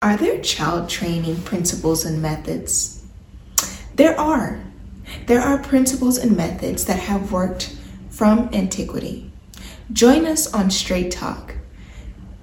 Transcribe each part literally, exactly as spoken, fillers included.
Are there child training principles and methods? There are. There are principles and methods that have worked from antiquity. Join us on Straight Talk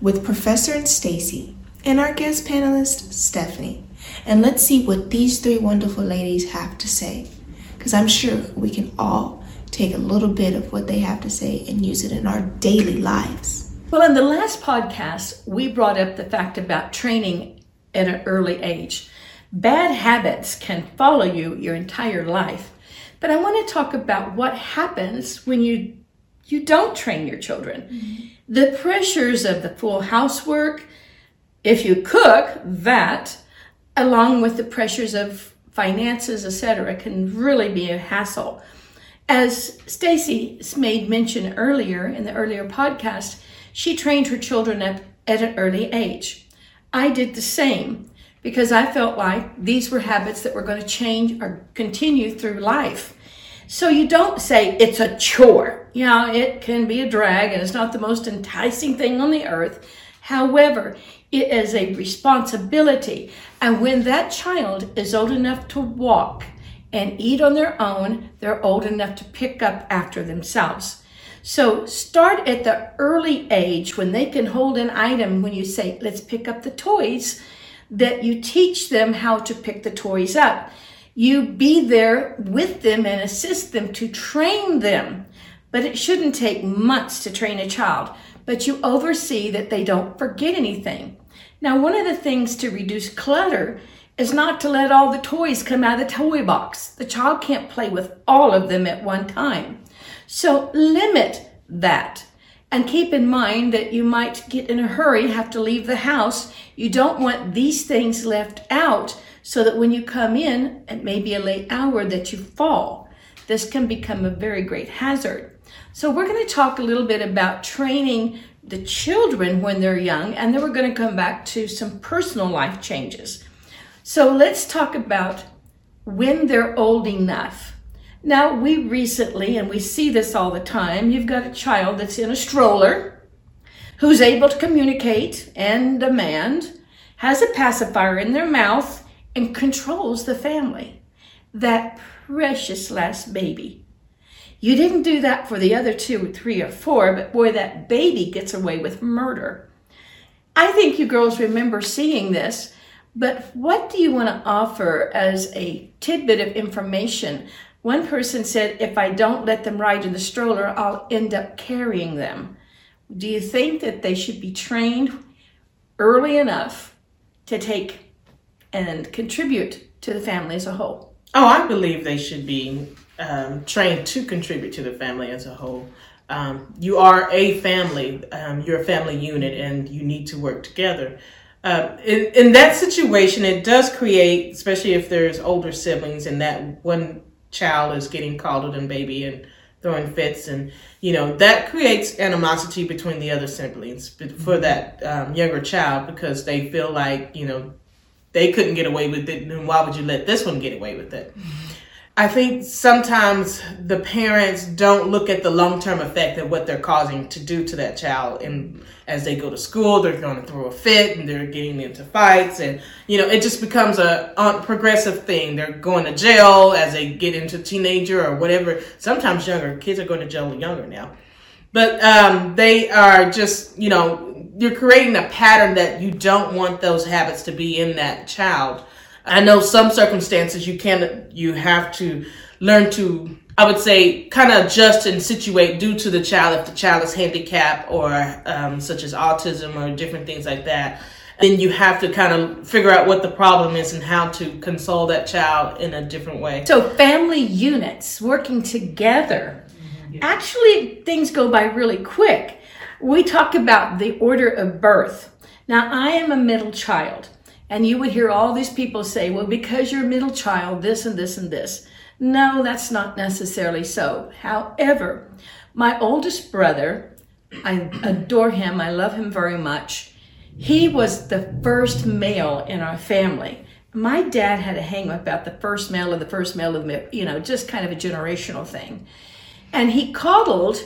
with Professor and Stacy and our guest panelist, Stephanie. And let's see what these three wonderful ladies have to say, because I'm sure we can all take a little bit of what they have to say and use it in our daily lives. Well, in the last podcast, we brought up the fact about training at an early age. Bad habits can follow you your entire life. But I want to talk about what happens when you you don't train your children. Mm-hmm. The pressures of the full housework, if you cook, that, along with the pressures of finances, et cetera, can really be a hassle. As Stacy made mention earlier in the earlier podcast, she trained her children up at an early age. I did the same because I felt like these were habits that were going to change or continue through life. So you don't say it's a chore. You know, it can be a drag and it's not the most enticing thing on the earth. However, it is a responsibility. And when that child is old enough to walk and eat on their own, they're old enough to pick up after themselves. So start at the early age when they can hold an item. When you say, let's pick up the toys, that you teach them how to pick the toys up. You be there with them and assist them to train them. But it shouldn't take months to train a child, but you oversee that they don't forget anything. Now, one of the things to reduce clutter is not to let all the toys come out of the toy box. The child can't play with all of them at one time. So limit that, and keep in mind that you might get in a hurry, have to leave the house. You don't want these things left out so that when you come in at maybe a late hour that you fall. This can become a very great hazard. So we're going to talk a little bit about training the children when they're young, and then we're going to come back to some personal life changes. So let's talk about when they're old enough. Now, we recently, and we see this all the time, you've got a child that's in a stroller, who's able to communicate and demand, has a pacifier in their mouth, and controls the family. That precious last baby. You didn't do that for the other two or three or four, but boy, that baby gets away with murder. I think you girls remember seeing this, but what do you want to offer as a tidbit of information? One person said, if I don't let them ride in the stroller, I'll end up carrying them. Do you think that they should be trained early enough to take and contribute to the family as a whole? Oh, I believe they should be um, trained to contribute to the family as a whole. Um, you are a family, um, you're a family unit, and you need to work together. Uh, in, in that situation, it does create, especially if there's older siblings and that one child is getting called and baby and throwing fits, and you know that creates animosity between the other siblings for that um, younger child, because they feel like you know they couldn't get away with it, and why would you let this one get away with it? I think sometimes the parents don't look at the long-term effect of what they're causing to do to that child. And as they go to school, they're going to throw a fit and they're getting into fights. And, you know, it just becomes a progressive thing. They're going to jail as they get into teenager or whatever. Sometimes younger kids are going to jail younger now. But um, they are just, you know, you're creating a pattern that you don't want those habits to be in that child. I know some circumstances you can, you have to learn to, I would say, kind of adjust and situate due to the child. If the child is handicapped or um, such as autism or different things like that, then you have to kind of figure out what the problem is and how to console that child in a different way. So family units working together. Mm-hmm. Actually, things go by really quick. We talk about the order of birth. Now, I am a middle child. And you would hear all these people say, well, because you're a middle child, this and this and this. No, that's not necessarily so. However, my oldest brother, I adore him. I love him very much. He was the first male in our family. My dad had a hang up about the first male of the first male of the, you know, just kind of a generational thing. And he coddled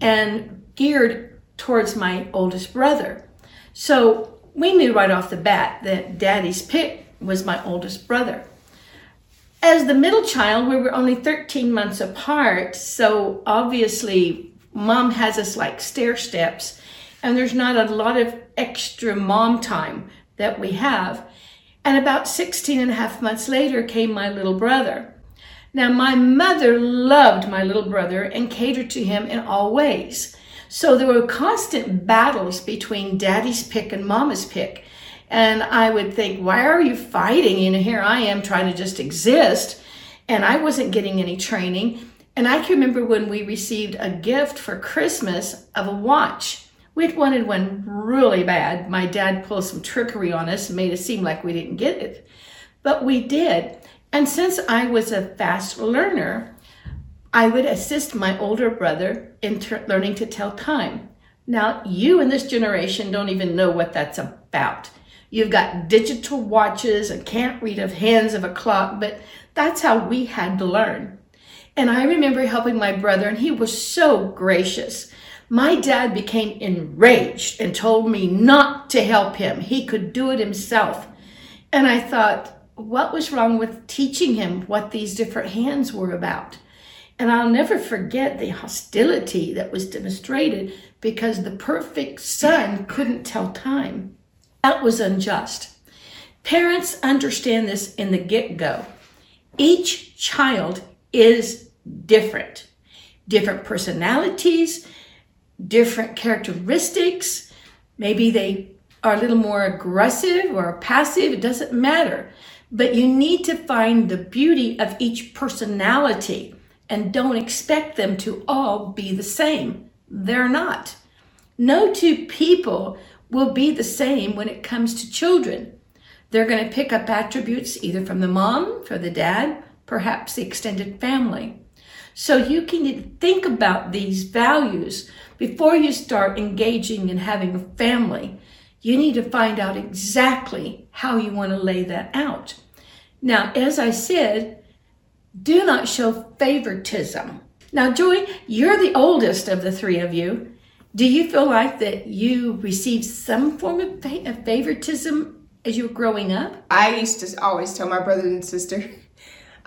and geared towards my oldest brother. So we knew right off the bat that Daddy's pick was my oldest brother. As the middle child, we were only thirteen months apart, so obviously Mom has us like stair steps, and there's not a lot of extra mom time that we have. And about sixteen and a half months later came my little brother. Now, my mother loved my little brother and catered to him in all ways. So there were constant battles between Daddy's pick and Mama's pick. And I would think, why are you fighting? You know, here I am trying to just exist. And I wasn't getting any training. And I can remember when we received a gift for Christmas of a watch. We'd wanted one really bad. My dad pulled some trickery on us and made it seem like we didn't get it. But we did. And since I was a fast learner, I would assist my older brother in ter- learning to tell time. Now, you in this generation don't even know what that's about. You've got digital watches and can't read of hands of a clock, but that's how we had to learn. And I remember helping my brother, and he was so gracious. My dad became enraged and told me not to help him. He could do it himself. And I thought, what was wrong with teaching him what these different hands were about? And I'll never forget the hostility that was demonstrated because the perfect son couldn't tell time. That was unjust. Parents understand this in the get-go. Each child is different. Different personalities, different characteristics. Maybe they are a little more aggressive or passive. It doesn't matter. But you need to find the beauty of each personality and don't expect them to all be the same. They're not. No two people will be the same when it comes to children. They're going to pick up attributes either from the mom, from the dad, perhaps the extended family. So you can think about these values before you start engaging in having a family. You need to find out exactly how you want to lay that out. Now, as I said, do not show favoritism. Now, Joy, you're the oldest of the three of you. Do you feel like that you received some form of, fa- of favoritism as you were growing up? I used to always tell my brother and sister,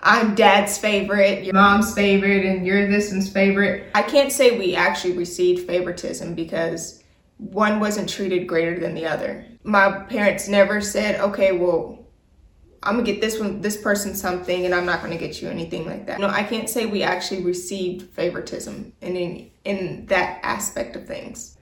I'm Dad's favorite, your mom's favorite, and you're this one's favorite. I can't say we actually received favoritism because one wasn't treated greater than the other. My parents never said, okay, well, I'm gonna get this one, this person something, and I'm not gonna get you anything like that. No, I can't say we actually received favoritism in in, in that aspect of things.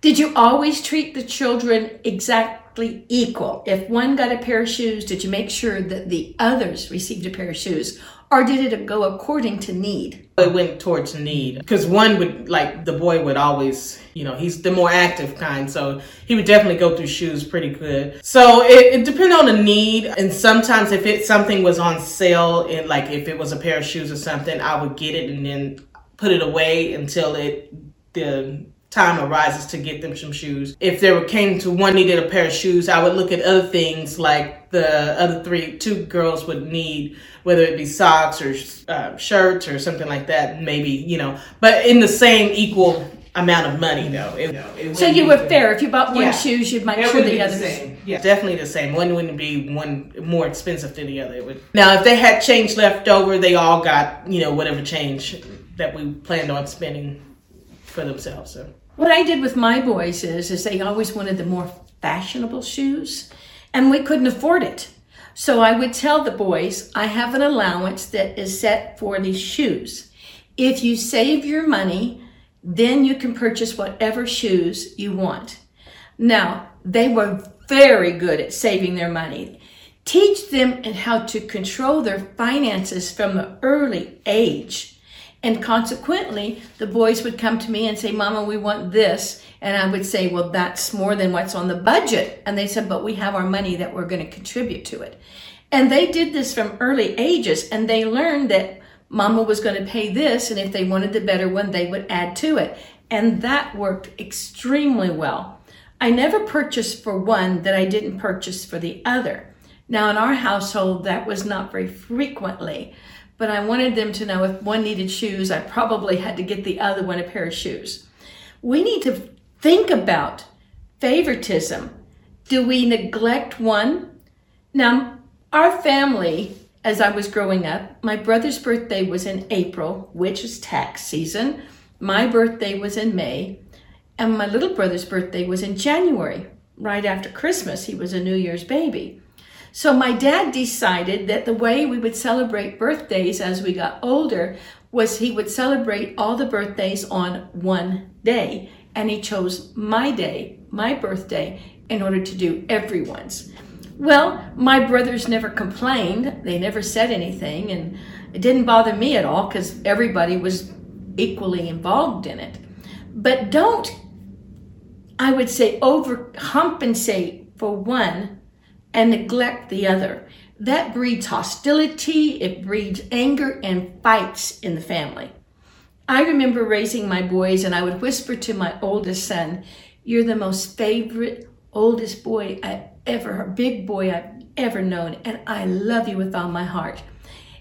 Did you always treat the children exactly equal? If one got a pair of shoes, did you make sure that the others received a pair of shoes? Or did it go according to need? It went towards need. Because one would, like, the boy would always, you know, he's the more active kind. So he would definitely go through shoes pretty good. So it, it depended on the need. And sometimes if it something was on sale, and like if it was a pair of shoes or something, I would get it and then put it away until it the time arises to get them some shoes. If there came to one needed a pair of shoes, I would look at other things like the other three, two girls would need, whether it be socks or uh, shirts or something like that, maybe, you know, but in the same equal amount of money though. It, you know, it so you were fair. If you bought one yeah. shoes, you'd make sure the other. The yeah. Definitely the same. One wouldn't be one more expensive than the other. It would. Now, if they had change left over, they all got, you know, whatever change that we planned on spending for themselves. So. What I did with my boys is, is they always wanted the more fashionable shoes, and we couldn't afford it. So I would tell the boys, I have an allowance that is set for these shoes. If you save your money, then you can purchase whatever shoes you want. Now, they were very good at saving their money. Teach them how to control their finances from an early age. And consequently, the boys would come to me and say, Mama, we want this. And I would say, well, that's more than what's on the budget. And they said, but we have our money that we're going to contribute to it. And they did this from early ages. And they learned that Mama was going to pay this. And if they wanted the better one, they would add to it. And that worked extremely well. I never purchased for one that I didn't purchase for the other. Now, in our household, that was not very frequently. But I wanted them to know if one needed shoes, I probably had to get the other one a pair of shoes. We need to think about favoritism Do we neglect one? Now, our family, as I was growing up, my brother's birthday was in April, which is tax season. My birthday was in May, and my little brother's birthday was in January, right after Christmas. He was a New Year's baby. So my dad decided that the way we would celebrate birthdays as we got older was he would celebrate all the birthdays on one day. And he chose my day, my birthday, in order to do everyone's. Well, my brothers never complained. They never said anything. And it didn't bother me at all because everybody was equally involved in it. But don't, I would say, overcompensate for one and neglect the other. That breeds hostility, it breeds anger and fights in the family. I remember raising my boys and I would whisper to my oldest son, "You're the most favorite, oldest boy I ever, big boy I've ever known, and I love you with all my heart."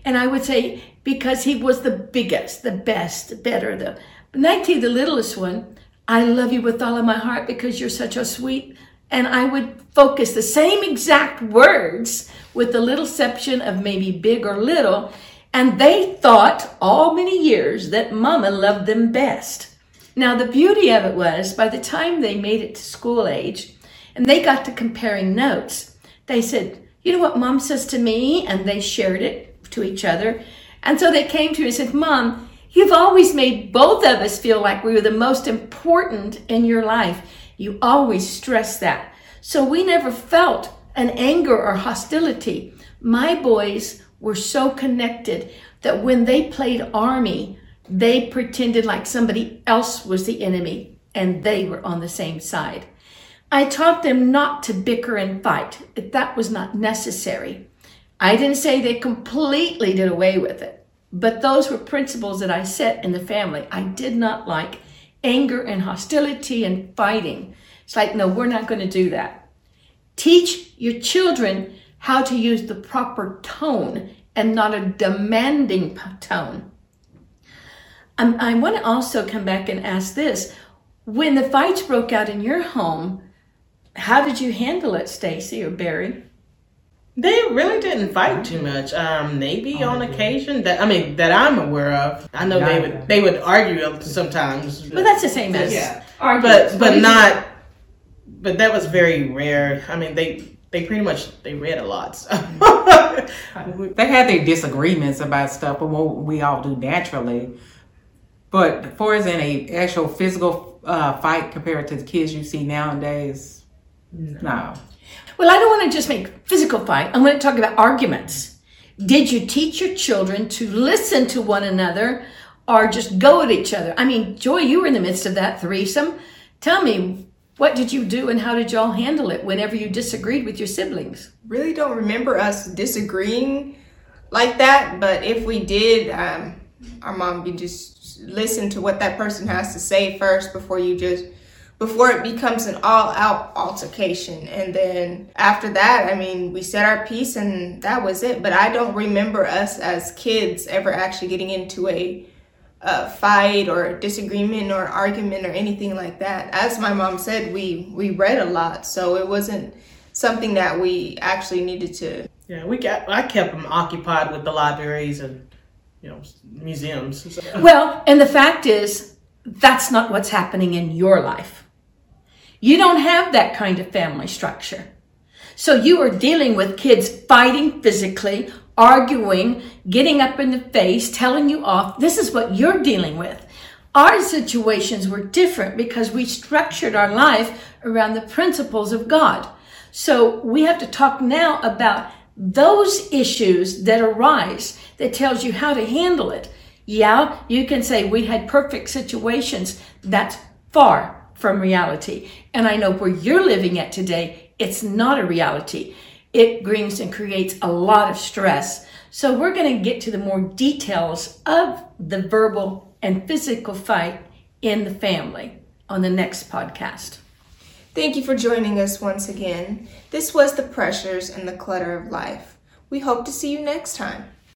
And I would say, because he was the biggest, the best, the better, the, nineteen, the littlest one, "I love you with all of my heart because you're such a sweet." And I would focus the same exact words with the little exception of maybe big or little. And they thought all many years that mama loved them best. Now, the beauty of it was by the time they made it to school age and they got to comparing notes, they said, "You know what mom says to me?" And they shared it to each other. And so they came to me and said, "Mom, you've always made both of us feel like we were the most important in your life. You always stress that." So we never felt an anger or hostility. My boys were so connected that when they played army, they pretended like somebody else was the enemy and they were on the same side. I taught them not to bicker and fight. That was not necessary. I didn't say they completely did away with it, but those were principles that I set in the family. I did not like anger and hostility and fighting. It's like, no, we're not going to do that. Teach your children how to use the proper tone and not a demanding tone. Um, I want to also come back and ask this. When the fights broke out in your home, how did you handle it, Stacy or Barry? They really didn't fight too much. Um, maybe oh, on occasion that I mean that I'm aware of. I know not they would they would argue sometimes. But that's the same as yeah. Arguments. But but not. But that was very rare. I mean they they pretty much they read a lot. So. They had their disagreements about stuff, but what we all do naturally. But as far as in a actual physical uh, fight compared to the kids you see nowadays, no. no. Well, I don't want to just make physical fight. I'm going to talk about arguments. Did you teach your children to listen to one another or just go at each other? I mean, Joy, you were in the midst of that threesome. Tell me, what did you do and how did y'all handle it whenever you disagreed with your siblings? Really don't remember us disagreeing like that. But if we did, um, our mom would just listen to what that person has to say first before you just... before it becomes an all-out altercation. And then after that, I mean, we said our piece and that was it. But I don't remember us as kids ever actually getting into a, a fight or disagreement or argument or anything like that. As my mom said, we, we read a lot, so it wasn't something that we actually needed to. Yeah, we got. I kept them occupied with the libraries and, you know, museums. Well, and the fact is, that's not what's happening in your life. You don't have that kind of family structure. So you are dealing with kids fighting physically, arguing, getting up in the face, telling you off. This is what you're dealing with. Our situations were different because we structured our life around the principles of God. So we have to talk now about those issues that arise that tells you how to handle it. Yeah, you can say we had perfect situations. That's far from reality. And I know where you're living at today, it's not a reality. It brings and creates a lot of stress. So we're going to get to the more details of the verbal and physical fight in the family on the next podcast. Thank you for joining us once again. This was The Pressures and the Clutter of Life. We hope to see you next time.